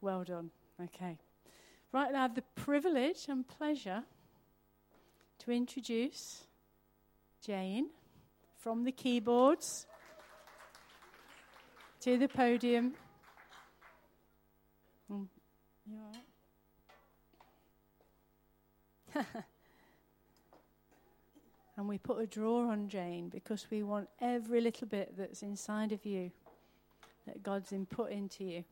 Well done. Okay. Right now, I have the privilege and pleasure to introduce Jane from the keyboards to the podium. You all right? And we put a drawer on Jane because we want every little bit that's inside of you that God's input into you.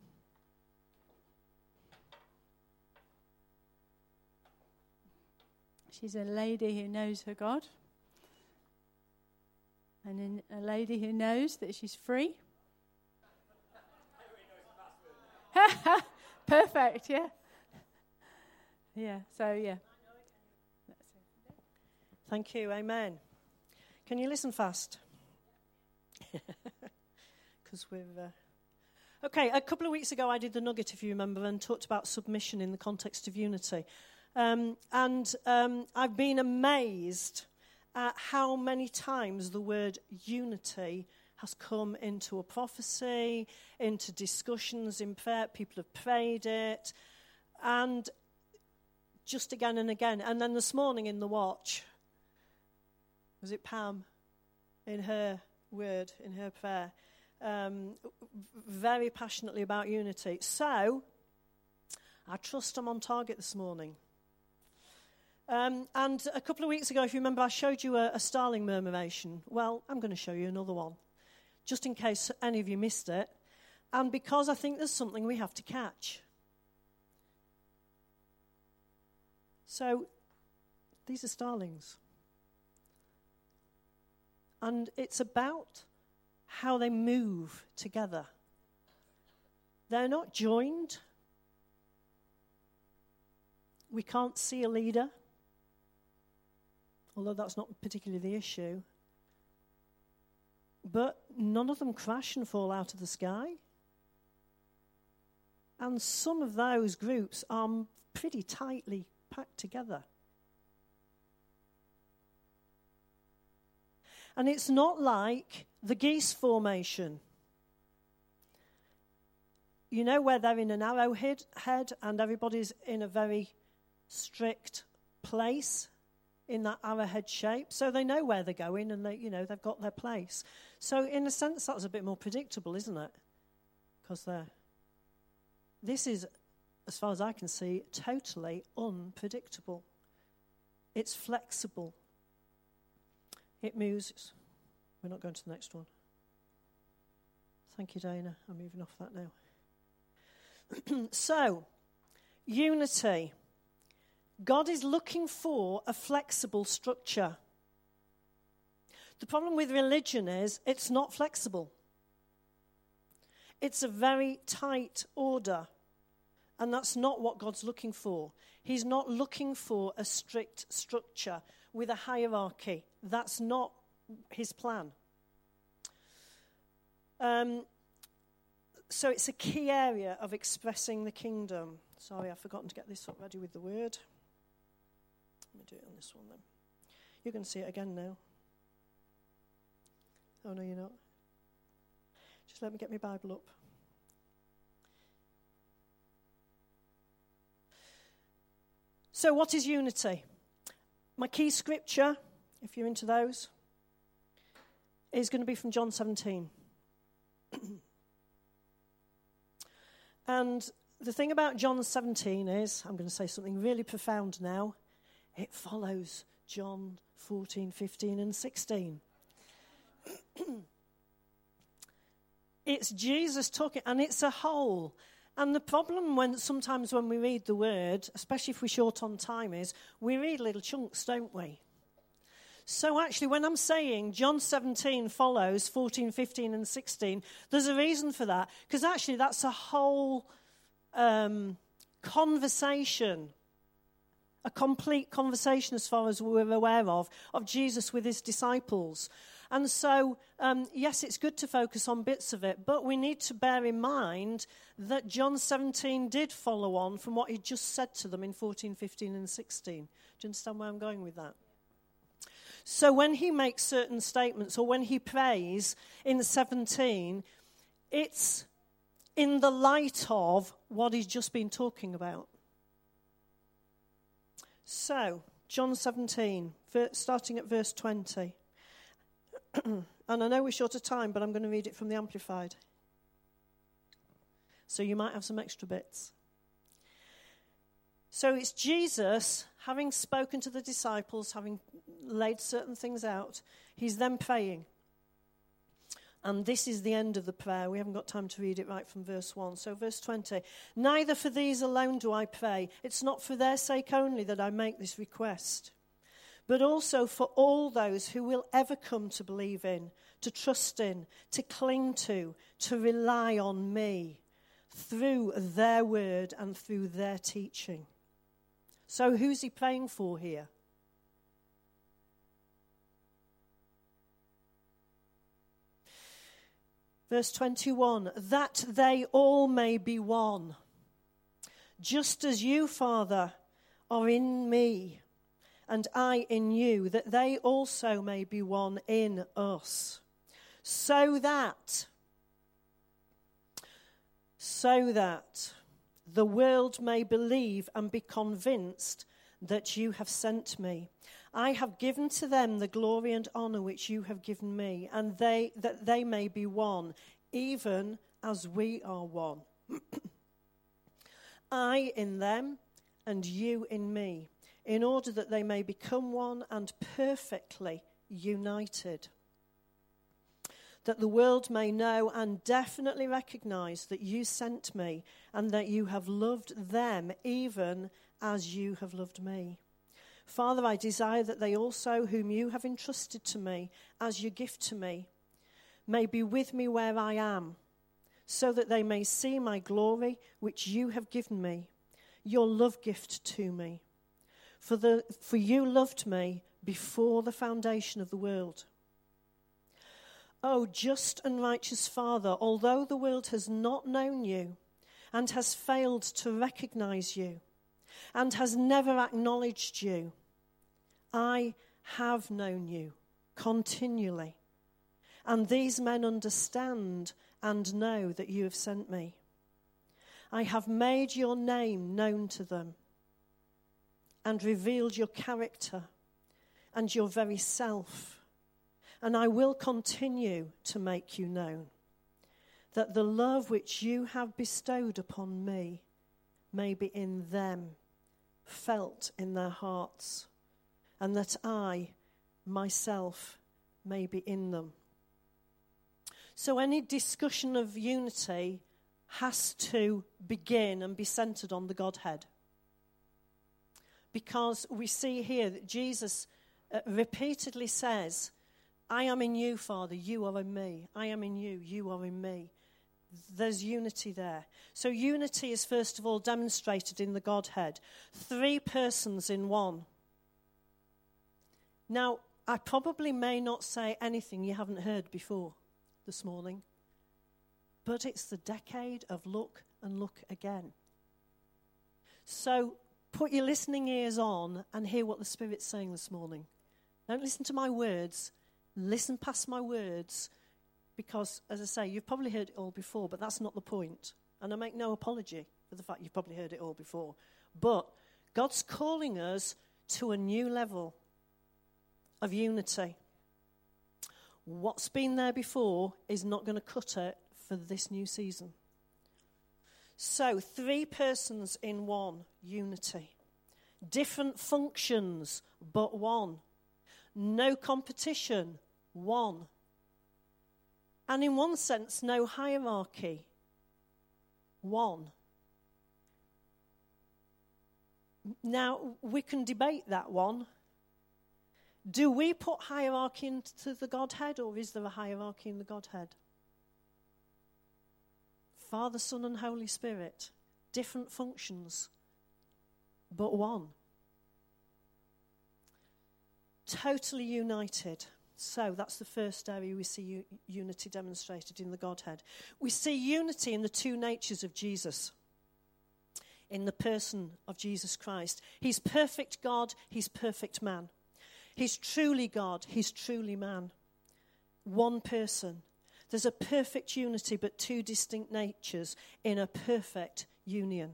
She's a lady who knows her God, and a lady who knows that she's free. Perfect, yeah. Yeah, so yeah. Thank you, amen. Can you listen fast? Because we're... Okay, a couple of weeks ago I did the nugget, if you remember, and talked about submission in the context of unity. I've been amazed at how many times the word unity has come into a prophecy, into discussions in prayer. People have prayed it, and just again and again. And then this morning in the watch... Was it Pam, in her word, in her prayer, very passionately about unity. So, I trust I'm on target this morning. And a couple of weeks ago, if you remember, I showed you a starling murmuration. Well, I'm going to show you another one, just in case any of you missed it. And because I think there's something we have to catch. So, these are starlings. And it's about how they move together. They're not joined. We can't see a leader, although that's not particularly the issue. But none of them crash and fall out of the sky. And some of those groups are pretty tightly packed together. And it's not like the geese formation. You know, where they're in an arrowhead and everybody's in a very strict place in that arrowhead shape. So they know where they're going and they've got their place. So in a sense, that's a bit more predictable, isn't it? Because this is, as far as I can see, totally unpredictable. It's flexible. It moves. We're not going to the next one. Thank you, Dana. I'm moving off that now. So, unity. God is looking for a flexible structure. The problem with religion is it's not flexible. It's a very tight order. And that's not what God's looking for. He's not looking for a strict structure with a hierarchy. That's not his plan. So it's a key area of expressing the kingdom. Sorry, I've forgotten to get this up ready with the word. Let me do it on this one then. You're going to see it again now. Oh, no, you're not. Just let me get my Bible up. So what is unity? My key scripture, if you're into those, is going to be from John 17. And the thing about John 17 is, I'm going to say something really profound now, it follows John 14, 15, and 16. It's Jesus talking, and it's a whole. And the problem sometimes when we read the word, especially if we're short on time, is we read little chunks, don't we? So actually, when I'm saying John 17 follows 14, 15, and 16, there's a reason for that. Because actually, that's a whole conversation, a complete conversation as far as we're aware of Jesus with his disciples. And so, yes, it's good to focus on bits of it, but we need to bear in mind that John 17 did follow on from what he just said to them in 14, 15, and 16. Do you understand where I'm going with that? So when he makes certain statements, or when he prays in 17, it's in the light of what he's just been talking about. So, John 17, starting at verse 20. And I know we're short of time, but I'm going to read it from the Amplified. So you might have some extra bits. So it's Jesus, having spoken to the disciples, having laid certain things out, he's then praying. And this is the end of the prayer. We haven't got time to read it right from verse 1. So verse 20, neither for these alone do I pray. It's not for their sake only that I make this request, but also for all those who will ever come to believe in, to trust in, to cling to rely on me through their word and through their teaching. So who's he praying for here? Verse 21, that they all may be one, just as you, Father, are in me, and I in you, that they also may be one in us, so that the world may believe and be convinced that you have sent me. I have given to them the glory and honor which you have given me, and that they may be one, even as we are one. I in them, and you in me, in order that they may become one and perfectly united, that the world may know and definitely recognize that you sent me, and that you have loved them even as you have loved me. Father, I desire that they also, whom you have entrusted to me as your gift to me, may be with me where I am, so that they may see my glory which you have given me, your love gift to me. For you loved me before the foundation of the world. O just and righteous Father, although the world has not known you and has failed to recognize you, and has never acknowledged you, I have known you continually, and these men understand and know that you have sent me. I have made your name known to them, and revealed your character and your very self, and I will continue to make you known, that the love which you have bestowed upon me may be in them, felt in their hearts, and that I, myself, may be in them. So any discussion of unity has to begin and be centered on the Godhead. Because we see here that Jesus repeatedly says, I am in you, Father, you are in me. I am in you, you are in me. There's unity there. So unity is first of all demonstrated in the Godhead. Three persons in one. Now, I probably may not say anything you haven't heard before this morning, but it's the decade of look and look again. So put your listening ears on and hear what the Spirit's saying this morning. Don't listen to my words. Listen past my words. Because, as I say, you've probably heard it all before, but that's not the point. And I make no apology for the fact you've probably heard it all before. But God's calling us to a new level of unity. What's been there before is not going to cut it for this new season. So, three persons in one, unity. Different functions, but one. No competition, one. And in one sense, no hierarchy. One. Now, we can debate that one. Do we put hierarchy into the Godhead, or is there a hierarchy in the Godhead? Father, Son, and Holy Spirit. Different functions, but one. Totally united. So that's the first area we see unity demonstrated in the Godhead. We see unity in the two natures of Jesus, in the person of Jesus Christ. He's perfect God, he's perfect man. He's truly God, he's truly man. One person. There's a perfect unity, but two distinct natures in a perfect union.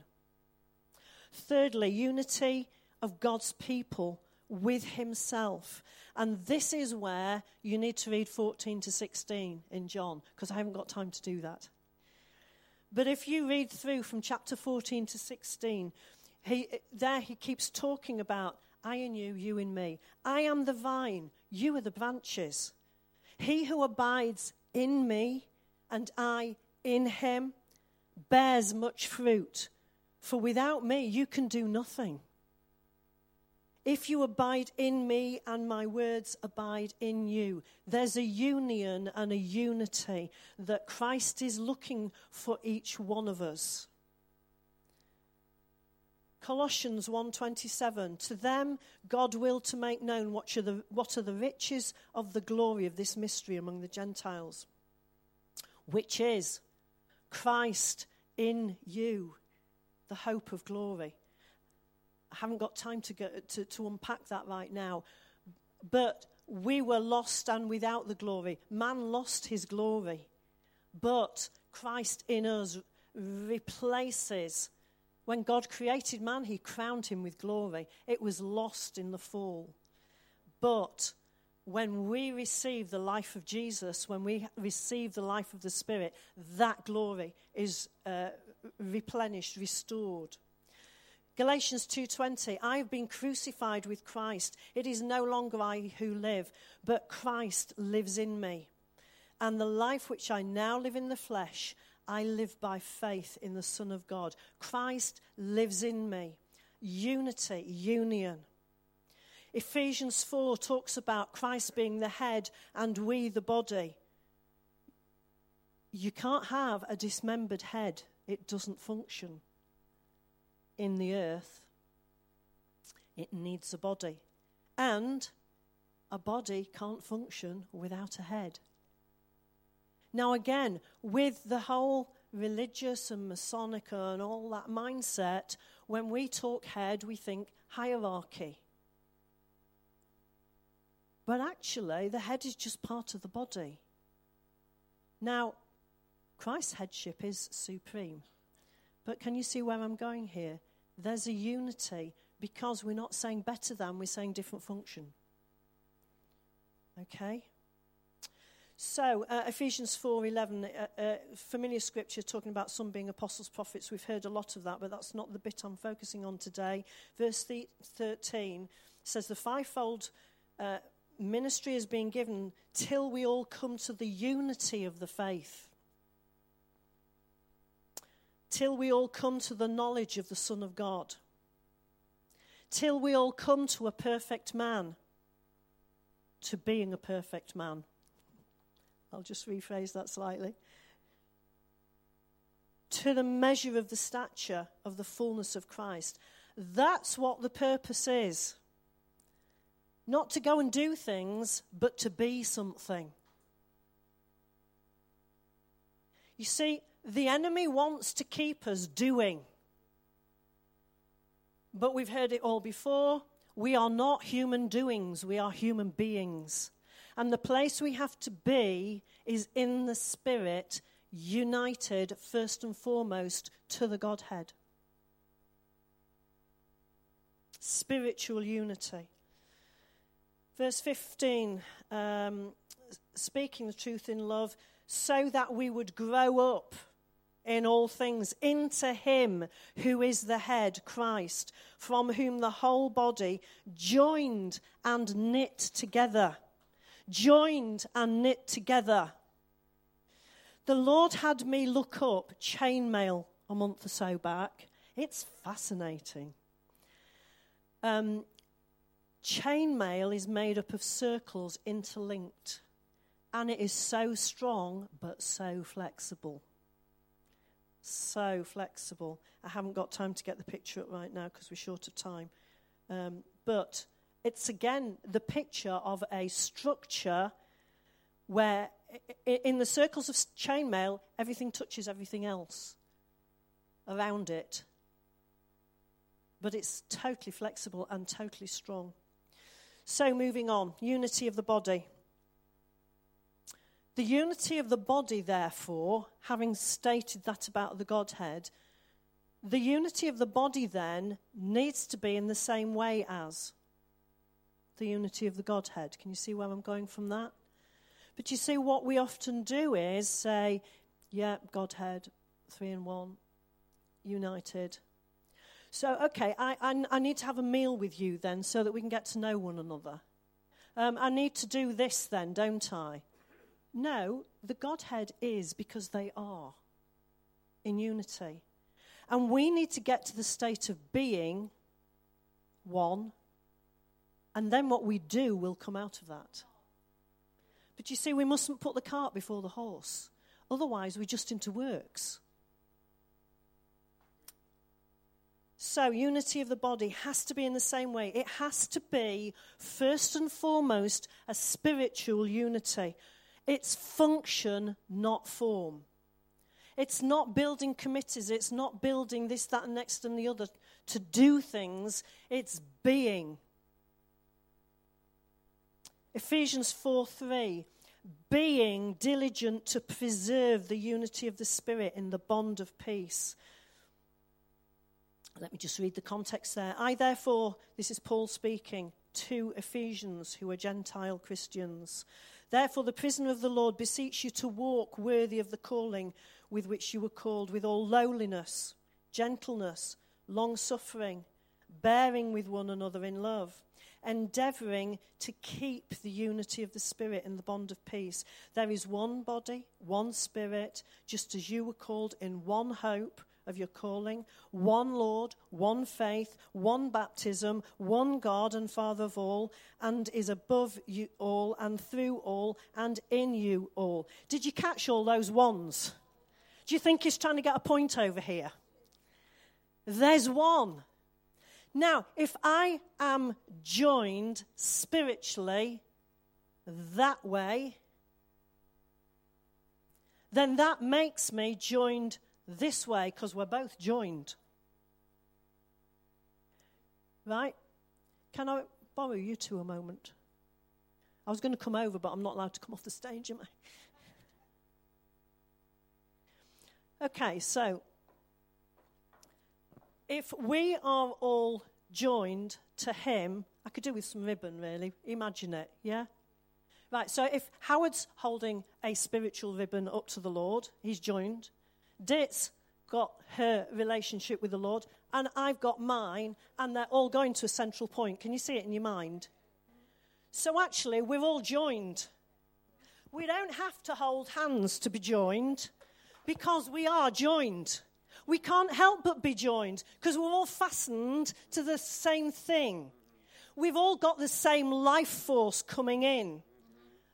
Thirdly, unity of God's people with himself. And this is where you need to read 14 to 16 in John, because I haven't got time to do that. But if you read through from chapter 14 to 16, he keeps talking about I in you, you in me. I am the vine, you are the branches. He who abides in me and I in him bears much fruit, for without me you can do nothing. If you abide in me and my words abide in you, there's a union and a unity that Christ is looking for each one of us. Colossians 1:27, to them God willed to make known what are the riches of the glory of this mystery among the Gentiles, which is Christ in you, the hope of glory. I haven't got time to unpack that right now. But we were lost and without the glory. Man lost his glory. But Christ in us replaces. When God created man, he crowned him with glory. It was lost in the fall. But when we receive the life of Jesus, when we receive the life of the Spirit, that glory is replenished, restored. Galatians 2:20, I have been crucified with Christ. It is no longer I who live, but Christ lives in me. And the life which I now live in the flesh, I live by faith in the Son of God. Christ lives in me. Unity, union. Ephesians 4 talks about Christ being the head and we the body. You can't have a dismembered head. It doesn't function. In the earth, it needs a body. And a body can't function without a head. Now again, with the whole religious and Masonic and all that mindset, when we talk head, we think hierarchy. But actually, the head is just part of the body. Now, Christ's headship is supreme. But can you see where I'm going here? There's a unity because we're not saying better than, we're saying different function. Okay? So, Ephesians 4:11, familiar scripture talking about some being apostles, prophets. We've heard a lot of that, but that's not the bit I'm focusing on today. Verse 13 says the fivefold ministry is being given till we all come to the unity of the faith. Till we all come to the knowledge of the Son of God. Till we all come to a perfect man, to being a perfect man. I'll just rephrase that slightly. To the measure of the stature of the fullness of Christ. That's what the purpose is. Not to go and do things, but to be something. You see, the enemy wants to keep us doing. But we've heard it all before. We are not human doings, we are human beings. And the place we have to be is in the Spirit, united first and foremost to the Godhead. Spiritual unity. Verse 15, speaking the truth in love, so that we would grow up in all things into him who is the head, Christ, from whom the whole body joined and knit together. Joined and knit together. The Lord had me look up chainmail a month or so back. It's fascinating. Chainmail is made up of circles interlinked, and it is so strong but so flexible. So flexible. I haven't got time to get the picture up right now because we're short of time. But it's again the picture of a structure where in the circles of chainmail, everything touches everything else around it. But it's totally flexible and totally strong. So moving on, unity of the body. The unity of the body, therefore, having stated that about the Godhead, the unity of the body then needs to be in the same way as the unity of the Godhead. Can you see where I'm going from that? But you see, what we often do is say, yeah, Godhead, three in one, united. So, okay, I need to have a meal with you then so that we can get to know one another. I need to do this then, don't I? No, the Godhead is, because they are in unity. And we need to get to the state of being one, and then what we do will come out of that. But you see, we mustn't put the cart before the horse. Otherwise, we're just into works. So, unity of the body has to be in the same way. It has to be, first and foremost, a spiritual unity. It's function, not form. It's not building committees. It's not building this, that, and next and the other to do things. It's being. Ephesians 4:3, being diligent to preserve the unity of the Spirit in the bond of peace. Let me just read the context there. I therefore, this is Paul speaking to Ephesians who are Gentile Christians, therefore the prisoner of the Lord beseech you to walk worthy of the calling with which you were called, with all lowliness, gentleness, long-suffering, bearing with one another in love, endeavouring to keep the unity of the Spirit in the bond of peace. There is one body, one Spirit, just as you were called in one hope of your calling, one Lord, one faith, one baptism, one God and Father of all, and is above you all, and through all, and in you all. Did you catch all those ones? Do you think he's trying to get a point over here? There's one. Now, if I am joined spiritually that way, then that makes me joined this way, because we're both joined. Right? Can I borrow you two a moment? I was going to come over, but I'm not allowed to come off the stage, am I? Okay, so if we are all joined to him, I could do with some ribbon, really. Imagine it, yeah? Right, so if Howard's holding a spiritual ribbon up to the Lord, he's joined. Dit's got her relationship with the Lord, and I've got mine, and they're all going to a central point. Can you see it in your mind? So actually, we're all joined. We don't have to hold hands to be joined, because we are joined. We can't help but be joined, because we're all fastened to the same thing. We've all got the same life force coming in.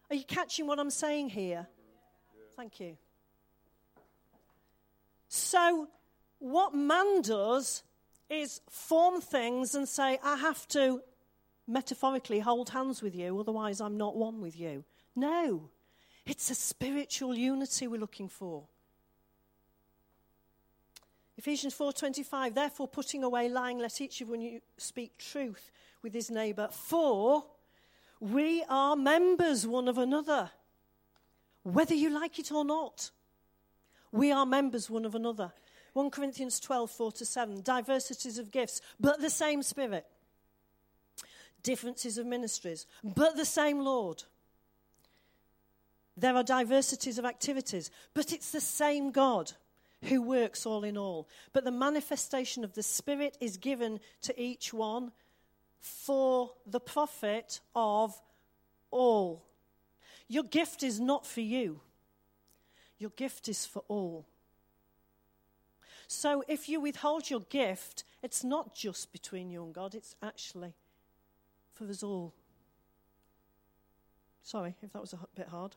Are you catching what I'm saying here? Thank you. So what man does is form things and say, I have to metaphorically hold hands with you, otherwise I'm not one with you. No, it's a spiritual unity we're looking for. Ephesians 4:25, therefore putting away lying, let each of you speak truth with his neighbour, for we are members one of another, whether you like it or not. We are members one of another. 1 Corinthians 12, 4-7, diversities of gifts, but the same Spirit. Differences of ministries, but the same Lord. There are diversities of activities, but it's the same God who works all in all. But the manifestation of the Spirit is given to each one for the profit of all. Your gift is not for you. Your gift is for all. So if you withhold your gift, it's not just between you and God, it's actually for us all. Sorry if that was a bit hard.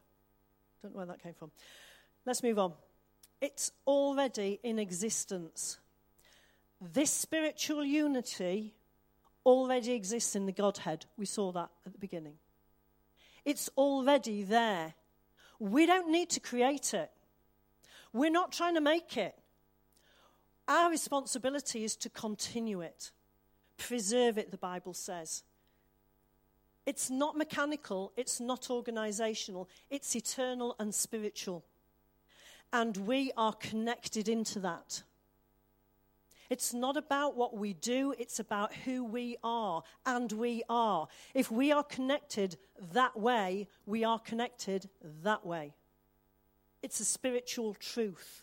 Don't know where that came from. Let's move on. It's already in existence. This spiritual unity already exists in the Godhead. We saw that at the beginning. It's already there. We don't need to create it. We're not trying to make it. Our responsibility is to continue it, preserve it, the Bible says. It's not mechanical, it's not organizational, it's eternal and spiritual. And we are connected into that. It's not about what we do, it's about who we are, and we are. If we are connected that way, we are connected that way. It's a spiritual truth.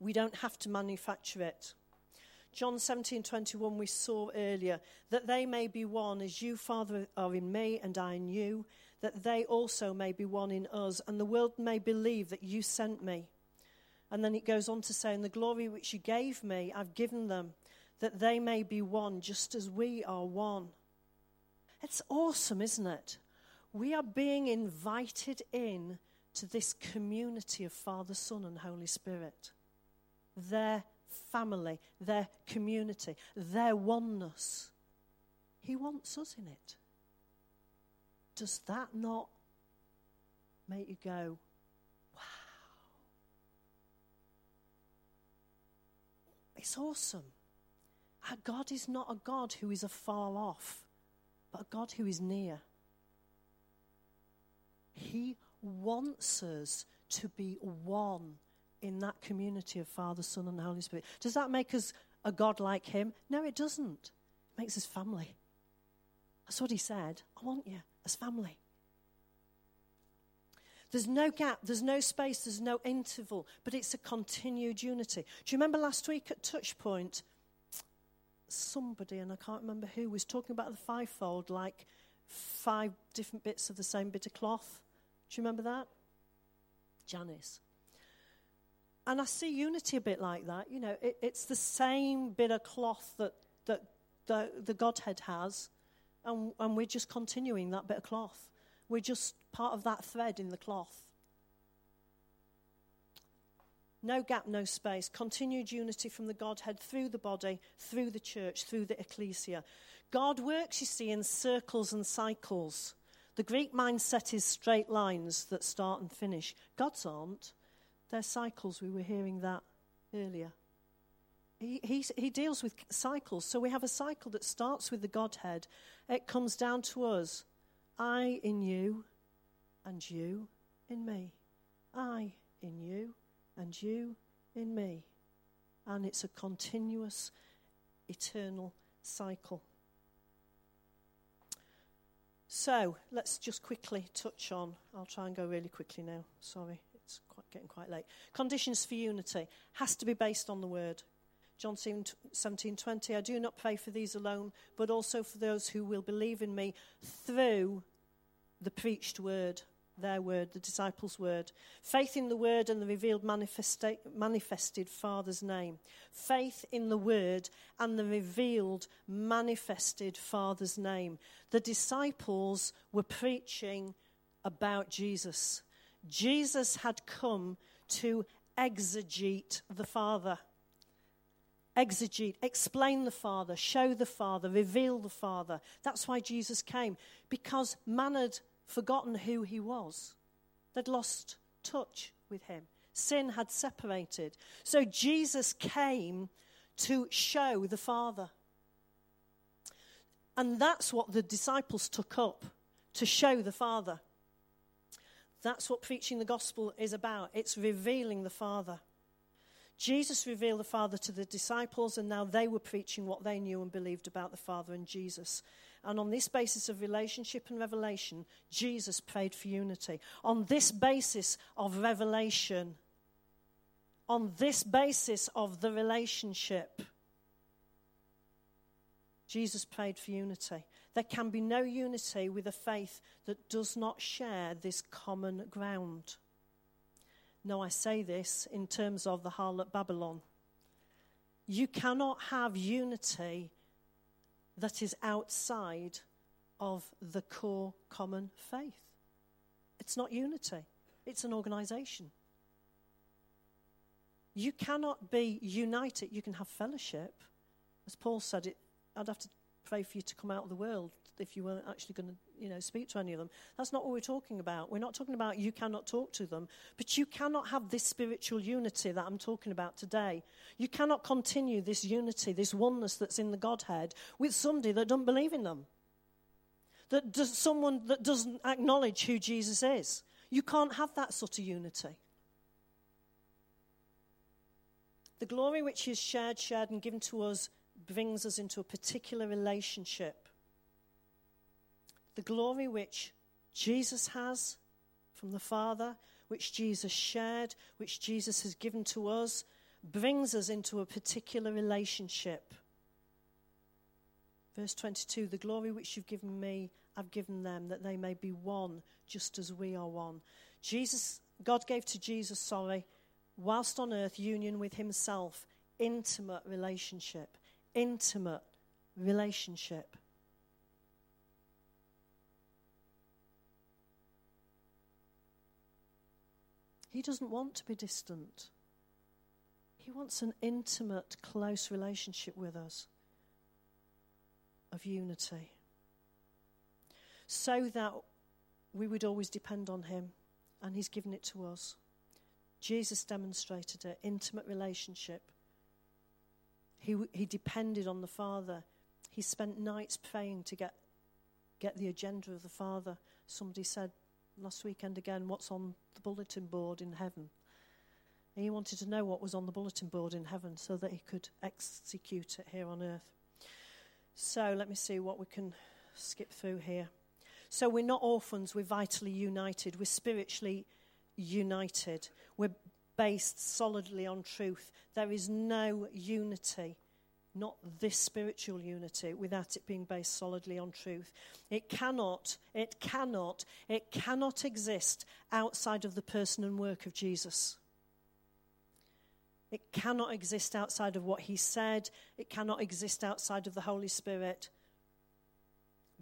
We don't have to manufacture it. John 17:21 we saw earlier, that they may be one as you, Father, are in me and I in you, that they also may be one in us, and the world may believe that you sent me. And then it goes on to say, and the glory which you gave me, I've given them, that they may be one just as we are one. It's awesome, isn't it? We are being invited in to this community of Father, Son, and Holy Spirit. Their family, their community, their oneness. He wants us in it. Does that not make you go, wow? It's awesome. Our God is not a God who is afar off, but a God who is near. He wants us to be one in that community of Father, Son, and Holy Spirit. Does that make us a God like him? No, it doesn't. It makes us family. That's what he said. I want you as family. There's no gap, there's no space, there's no interval, but it's a continued unity. Do you remember last week at Touchpoint, somebody, and I can't remember who, was talking about the fivefold, like five different bits of the same bit of cloth? Do you remember that? Janice. And I see unity a bit like that. You know, it's the same bit of cloth that the Godhead has, and we're just continuing that bit of cloth. We're just part of that thread in the cloth. No gap, no space. Continued unity from the Godhead through the body, through the church, through the ecclesia. God works, you see, in circles and cycles. The Greek mindset is straight lines that start and finish. God's aren't. They're cycles. We were hearing that earlier. He deals with cycles. So we have a cycle that starts with the Godhead. It comes down to us. I in you, and you in me. I in you, and you in me. And it's a continuous, eternal cycle. So let's just quickly touch on. I'll try and go really quickly now. Sorry. It's getting quite late. Conditions for unity has to be based on the word. John 17:20, I do not pray for these alone, but also for those who will believe in me through the preached word, their word, the disciples' word. Faith in the word and the revealed manifested Father's name. Faith in the word and the revealed manifested Father's name. The disciples were preaching about Jesus. Jesus had come to exegete the Father. Exegete, explain the Father, show the Father, reveal the Father. That's why Jesus came, because man had forgotten who he was. They'd lost touch with him. Sin had separated. So Jesus came to show the Father. And that's what the disciples took up, to show the Father. That's what preaching the gospel is about. It's revealing the Father. Jesus revealed the Father to the disciples, and now they were preaching what they knew and believed about the Father and Jesus. And on this basis of relationship and revelation, Jesus prayed for unity. On this basis of revelation, on this basis of the relationship, Jesus prayed for unity. There can be no unity with a faith that does not share this common ground. Now, I say this in terms of the harlot Babylon. You cannot have unity that is outside of the core common faith. It's not unity. It's an organization. You cannot be united. You can have fellowship. As Paul said, I'd have to pray for you to come out of the world if you weren't actually going to, speak to any of them. That's not what we're talking about. We're not talking about you cannot talk to them, but you cannot have this spiritual unity that I'm talking about today. You cannot continue this unity, this oneness that's in the Godhead with somebody that doesn't believe in them. that does someone that doesn't acknowledge who Jesus is. You can't have that sort of unity. The glory which is shared, and given to us brings us into a particular relationship. The glory which Jesus has from the Father, which Jesus shared, which Jesus has given to us, brings us into a particular relationship. Verse 22, the glory which you've given me, I've given them, that they may be one, just as we are one. God gave to Jesus, whilst on earth, union with himself, intimate relationship. He doesn't want to be distant. He wants an intimate, close relationship with us of unity, so that we would always depend on him, and he's given it to us. Jesus demonstrated an intimate relationship. He depended on the Father. He spent nights praying to get the agenda of the Father. Somebody said, last weekend again, what's on the bulletin board in heaven? And he wanted to know what was on the bulletin board in heaven so that he could execute it here on earth. So let me see what we can skip through here. So we're not orphans, we're vitally united. We're spiritually united. We're based solidly on truth. There is no unity, not this spiritual unity, without it being based solidly on truth. It cannot exist outside of the person and work of Jesus. It cannot exist outside of what he said. It cannot exist outside of the Holy Spirit,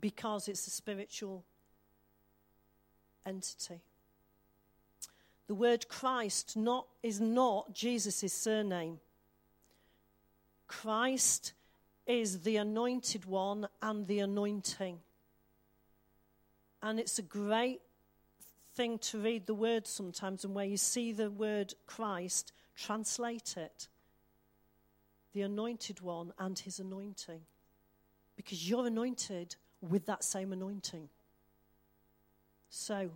because it's a spiritual entity. The word Christ is not Jesus' surname. Christ is the anointed one and the anointing. And it's a great thing to read the word sometimes, and where you see the word Christ, translate it. The anointed one and his anointing. Because you're anointed with that same anointing. So,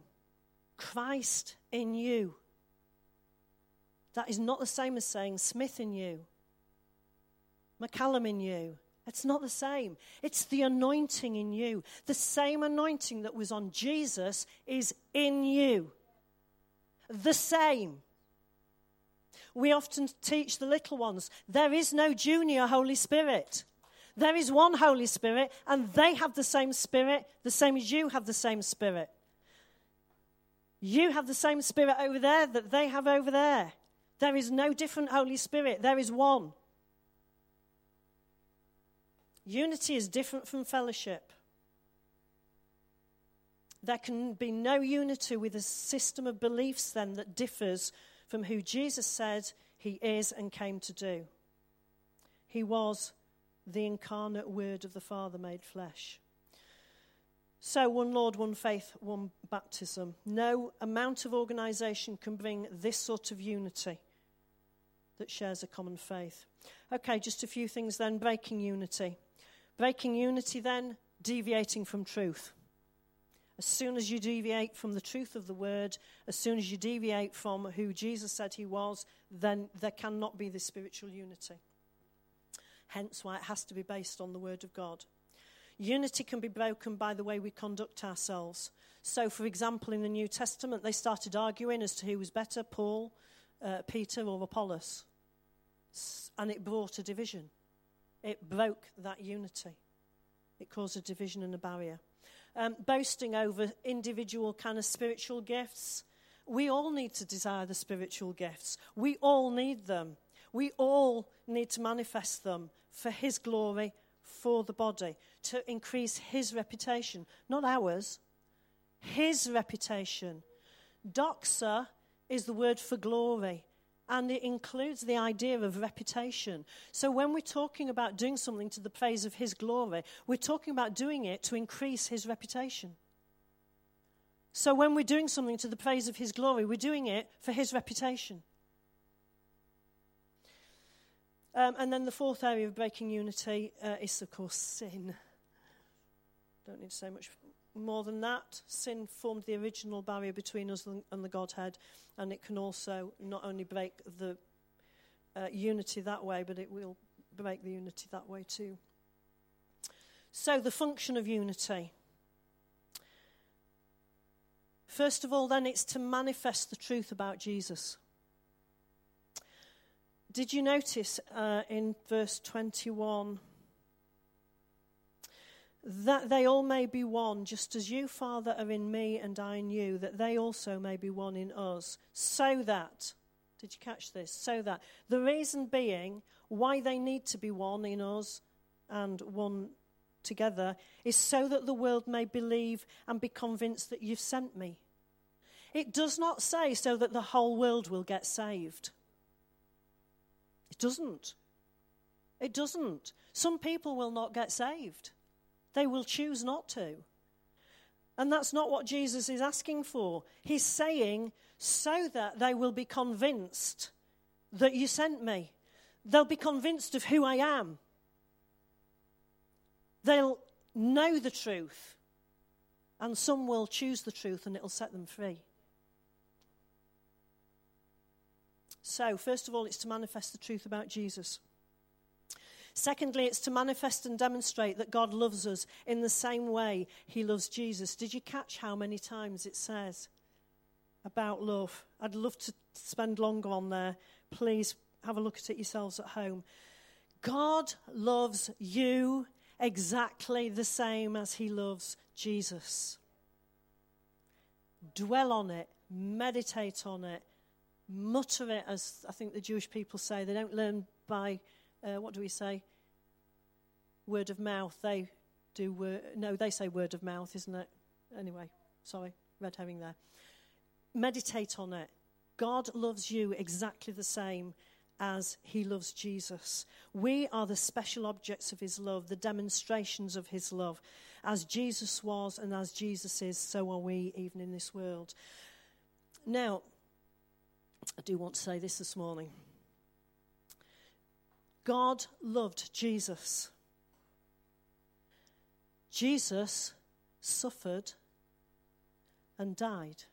Christ in you. That is not the same as saying Smith in you. McCallum in you. It's not the same. It's the anointing in you. The same anointing that was on Jesus is in you. The same. We often teach the little ones, there is no junior Holy Spirit. There is one Holy Spirit, and they have the same Spirit, the same as you have the same Spirit. You have the same Spirit over there that they have over there. There is no different Holy Spirit. There is one. Unity is different from fellowship. There can be no unity with a system of beliefs then that differs from who Jesus said he is and came to do. He was the incarnate Word of the Father made flesh. So, one Lord, one faith, one baptism. No amount of organisation can bring this sort of unity that shares a common faith. Okay, just a few things then. Breaking unity. Breaking unity then, deviating from truth. As soon as you deviate from the truth of the word, as soon as you deviate from who Jesus said he was, then there cannot be this spiritual unity. Hence why it has to be based on the word of God. Unity can be broken by the way we conduct ourselves. So, for example, in the New Testament, they started arguing as to who was better, Paul, Peter, or Apollos. And it brought a division. It broke that unity. It caused a division and a barrier. Boasting over individual kind of spiritual gifts. We all need to desire the spiritual gifts. We all need them. We all need to manifest them for his glory, for the body, to increase his reputation. Not ours. His reputation. Doxa is the word for glory. And it includes the idea of reputation. So when we're talking about doing something to the praise of his glory, we're talking about doing it to increase his reputation. So when we're doing something to the praise of his glory, we're doing it for his reputation. And then the fourth area of breaking unity is, of course, sin. Don't need to say much more than that, sin formed the original barrier between us and the Godhead, and it can also not only break the unity that way, but it will break the unity that way too. So the function of unity. First of all, then, it's to manifest the truth about Jesus. Did you notice in verse 21 that they all may be one, just as you, Father, are in me and I in you, that they also may be one in us, so that, did you catch this? So that, the reason being why they need to be one in us and one together is so that the world may believe and be convinced that you've sent me. It does not say so that the whole world will get saved. It doesn't. It doesn't. Some people will not get saved. They will choose not to. And that's not what Jesus is asking for. He's saying so that they will be convinced that you sent me. They'll be convinced of who I am. They'll know the truth, and some will choose the truth, and it'll set them free. So, first of all, it's to manifest the truth about Jesus. Secondly, it's to manifest and demonstrate that God loves us in the same way he loves Jesus. Did you catch how many times it says about love? I'd love to spend longer on there. Please have a look at it yourselves at home. God loves you exactly the same as he loves Jesus. Dwell on it, meditate on it, mutter it, as I think the Jewish people say. They don't learn by, word of mouth. They say word of mouth, isn't it? Anyway, sorry, red herring there. Meditate on it. God loves you exactly the same as he loves Jesus. We are the special objects of his love, the demonstrations of his love. As Jesus was and as Jesus is, so are we even in this world. Now, I do want to say this morning. God loved Jesus. Jesus suffered and died.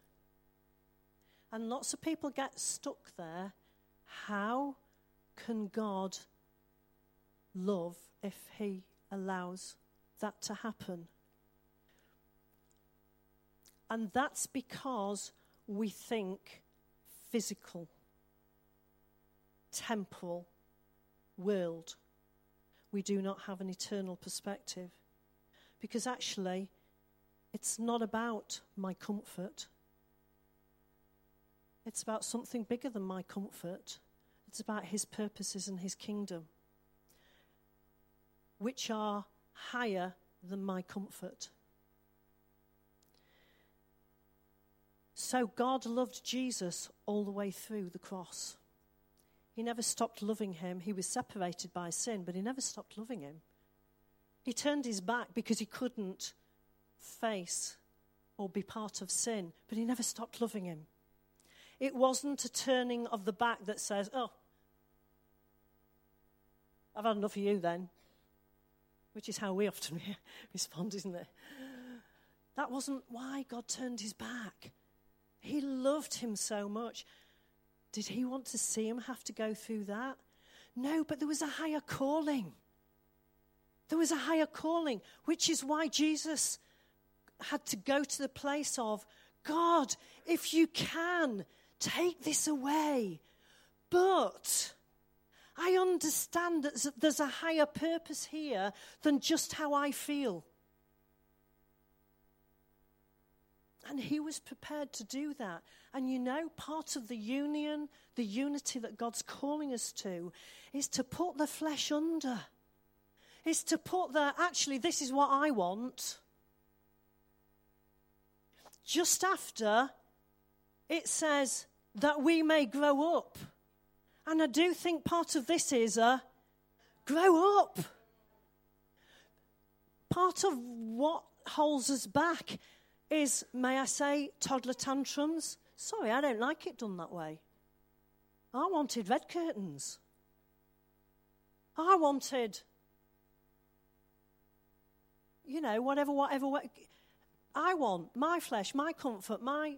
And lots of people get stuck there. How can God love if he allows that to happen? And that's because we think physical, temporal world. We do not have an eternal perspective. Because actually, it's not about my comfort. It's about something bigger than my comfort. It's about his purposes and his kingdom, which are higher than my comfort. So God loved Jesus all the way through the cross. He never stopped loving him. He was separated by sin, but he never stopped loving him. He turned his back because he couldn't face or be part of sin, but he never stopped loving him. It wasn't a turning of the back that says, oh, I've had enough of you then, which is how we often respond, isn't it? That wasn't why God turned his back. He loved him so much. Did he want to see him have to go through that? No, but there was a higher calling. There was a higher calling, which is why Jesus had to go to the place of, God, if you can, take this away. But I understand that there's a higher purpose here than just how I feel. And he was prepared to do that. And you know, part of the union, the unity that God's calling us to, is to put the flesh under. Is to put the, actually, this is what I want. Just after, it says that we may grow up. And I do think part of this is grow up. Part of what holds us back is, may I say, toddler tantrums. Sorry, I don't like it done that way. I wanted red curtains. I wanted, whatever. I want my flesh, my comfort, my...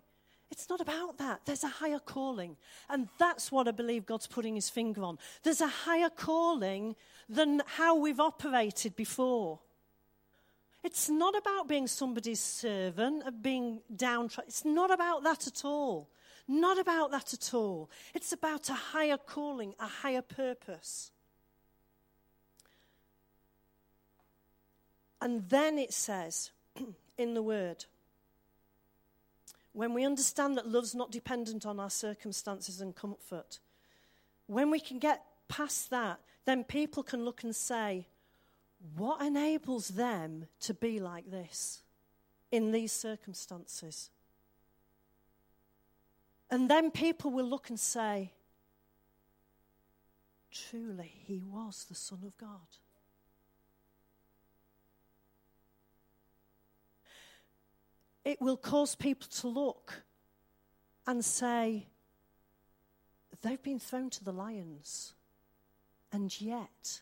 It's not about that. There's a higher calling. And that's what I believe God's putting his finger on. There's a higher calling than how we've operated before. It's not about being somebody's servant and being downtrodden. It's not about that at all. Not about that at all. It's about a higher calling, a higher purpose. And then it says in the word, when we understand that love's not dependent on our circumstances and comfort, when we can get past that, then people can look and say, what enables them to be like this in these circumstances? And then people will look and say, truly, he was the Son of God. It will cause people to look and say, they've been thrown to the lions, and yet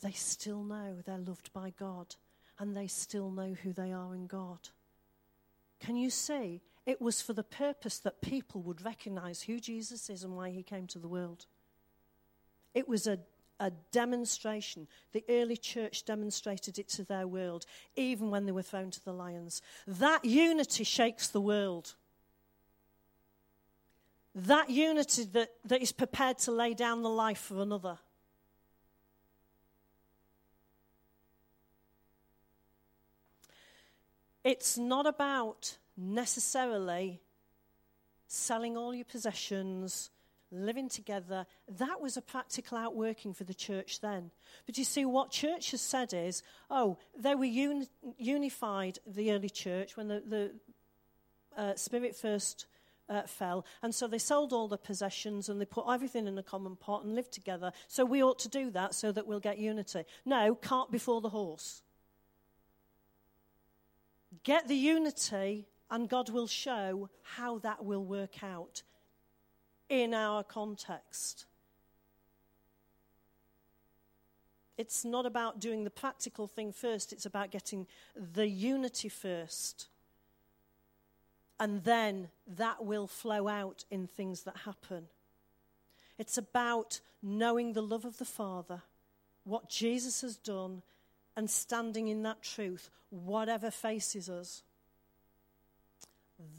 they still know they're loved by God, and they still know who they are in God. Can you see? It was for the purpose that people would recognize who Jesus is and why he came to the world. It was a demonstration. The early church demonstrated it to their world, even when they were thrown to the lions. That unity shakes the world. That unity that is prepared to lay down the life for another. It's not about necessarily selling all your possessions, living together. That was a practical outworking for the church then. But you see, what church has said is, they were unified, the early church, when the Spirit first fell. And so they sold all the possessions and they put everything in a common pot and lived together. So we ought to do that so that we'll get unity. No, cart before the horse. Get the unity and God will show how that will work out in our context. It's not about doing the practical thing first. It's about getting the unity first. And then that will flow out in things that happen. It's about knowing the love of the Father, what Jesus has done, and standing in that truth, whatever faces us.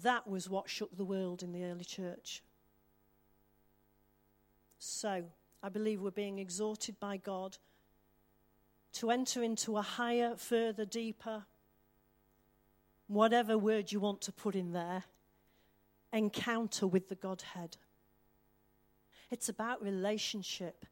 That was what shook the world in the early church. So, I believe we're being exhorted by God to enter into a higher, further, deeper, whatever word you want to put in there, encounter with the Godhead. It's about relationship.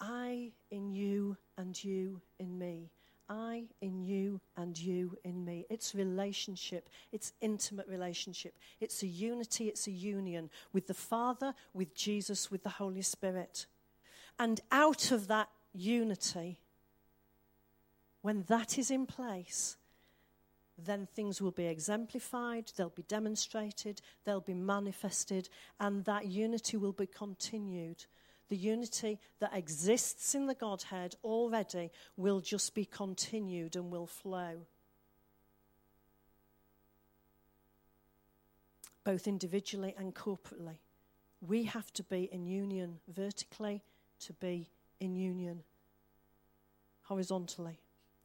I in you and you in me. I in you and you in me. It's relationship. It's intimate relationship. It's a unity. It's a union with the Father, with Jesus, with the Holy Spirit. And out of that unity, when that is in place, then things will be exemplified, they'll be demonstrated, they'll be manifested, and that unity will be continued. The unity that exists in the Godhead already will just be continued and will flow. Both individually and corporately. We have to be in union vertically to be in union horizontally.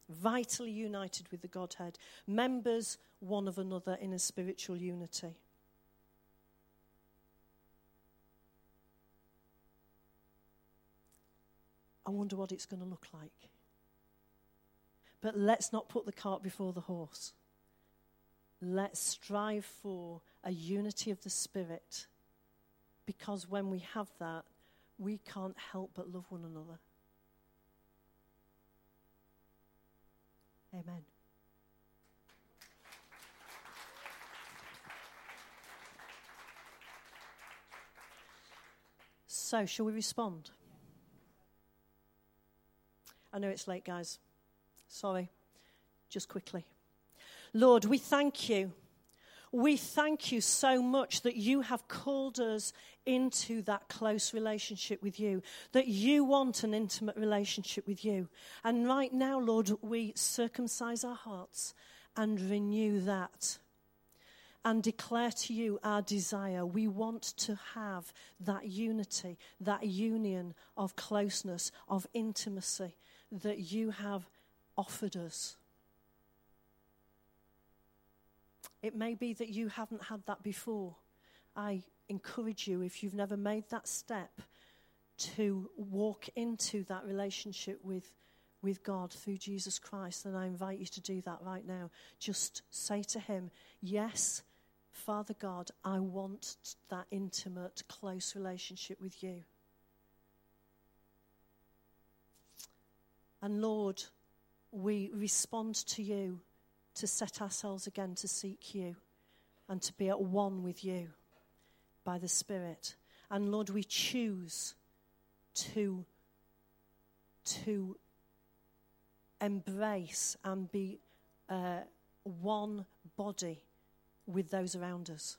Vitally united with the Godhead. Members one of another in a spiritual unity. I wonder what it's going to look like. But let's not put the cart before the horse. Let's strive for a unity of the Spirit, because when we have that, we can't help but love one another. Amen. So, shall we respond? I know it's late, guys. Sorry. Just quickly. Lord, we thank you. We thank you so much that you have called us into that close relationship with you, that you want an intimate relationship with you. And right now, Lord, we circumcise our hearts and renew that and declare to you our desire. We want to have that unity, that union of closeness, of intimacy that you have offered us. It may be that you haven't had that before. I encourage you, if you've never made that step, to walk into that relationship with God through Jesus Christ, then I invite you to do that right now. Just say to him, yes, Father God, I want that intimate, close relationship with you. And Lord, we respond to you to set ourselves again to seek you and to be at one with you by the Spirit. And Lord, we choose to embrace and be one body with those around us.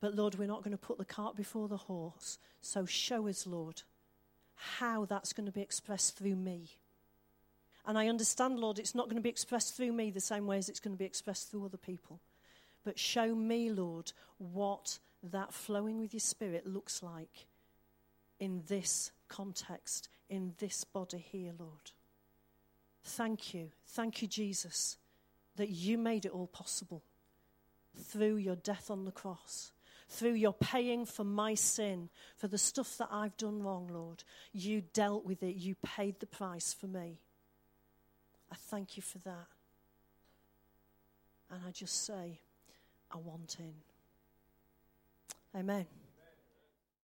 But Lord, we're not going to put the cart before the horse. So show us, Lord, how that's going to be expressed through me. And I understand, Lord, it's not going to be expressed through me the same way as it's going to be expressed through other people. But show me, Lord, what that flowing with your Spirit looks like in this context, in this body here, Lord. Thank you. Thank you, Jesus, that you made it all possible through your death on the cross, through your paying for my sin, for the stuff that I've done wrong, Lord. You dealt with it. You paid the price for me. I thank you for that. And I just say, I want in. Amen.